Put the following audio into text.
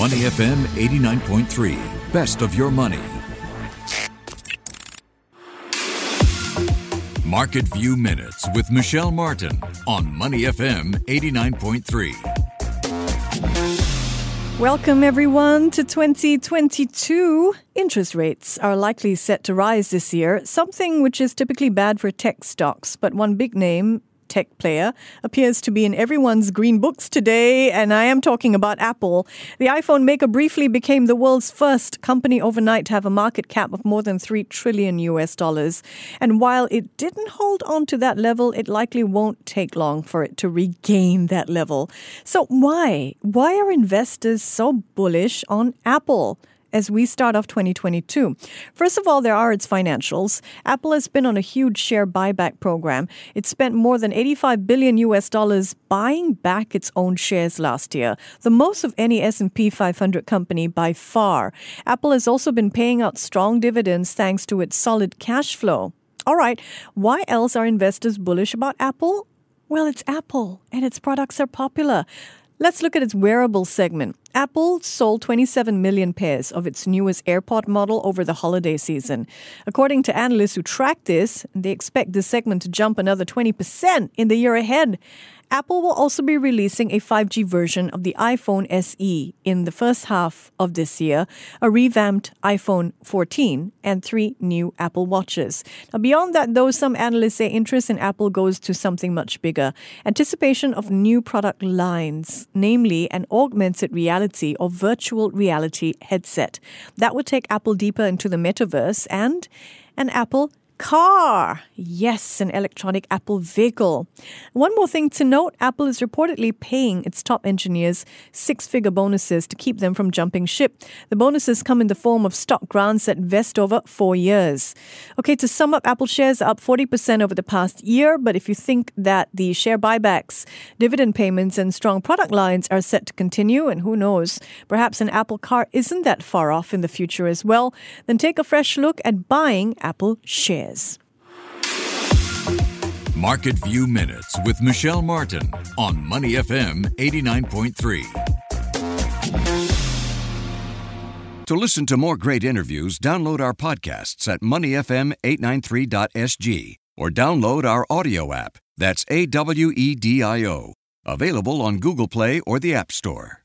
Money FM 89.3. Best of your money. Market View Minutes with Michelle Martin on Money FM 89.3. Welcome, everyone, to 2022. Interest rates are likely set to rise this year, something which is typically bad for tech stocks. But one big name, tech player, appears to be in everyone's green books today, and I am talking about Apple. The iPhone maker briefly became the world's first company overnight to have a market cap of more than $3 trillion US. And while it didn't hold on to that level, it likely won't take long for it to regain that level. So why are investors so bullish on Apple as we start off 2022? First of all, there are its financials. Apple has been on a huge share buyback program. It spent more than $85 billion buying back its own shares last year, the most of any S&P 500 company by far. Apple has also been paying out strong dividends thanks to its solid cash flow. All right, why else are investors bullish about Apple? Well, it's Apple and its products are popular. Let's look at its wearable segment. Apple sold 27 million pairs of its newest AirPod model over the holiday season. According to analysts who track this, they expect this segment to jump another 20% in the year ahead. Apple will also be releasing a 5G version of the iPhone SE in the first half of this year, a revamped iPhone 14, and 3 new Apple Watches. Now, beyond that, though, some analysts say interest in Apple goes to something much bigger: anticipation of new product lines, namely an augmented reality or virtual reality headset that would take Apple deeper into the metaverse, and an Apple car. Yes, an electronic Apple vehicle. One more thing to note, Apple is reportedly paying its top engineers six-figure bonuses to keep them from jumping ship. The bonuses come in the form of stock grants that vest over 4 years. Okay, to sum up, Apple shares are up 40% over the past year, but if you think that the share buybacks, dividend payments, and strong product lines are set to continue, and who knows, perhaps an Apple car isn't that far off in the future as well, then take a fresh look at buying Apple shares. Market View Minutes with Michelle Martin on Money FM 89.3. To listen to more great interviews, download our podcasts at moneyfm893.sg or download our audio app. That's AWEDIO. Available on Google Play or the App Store.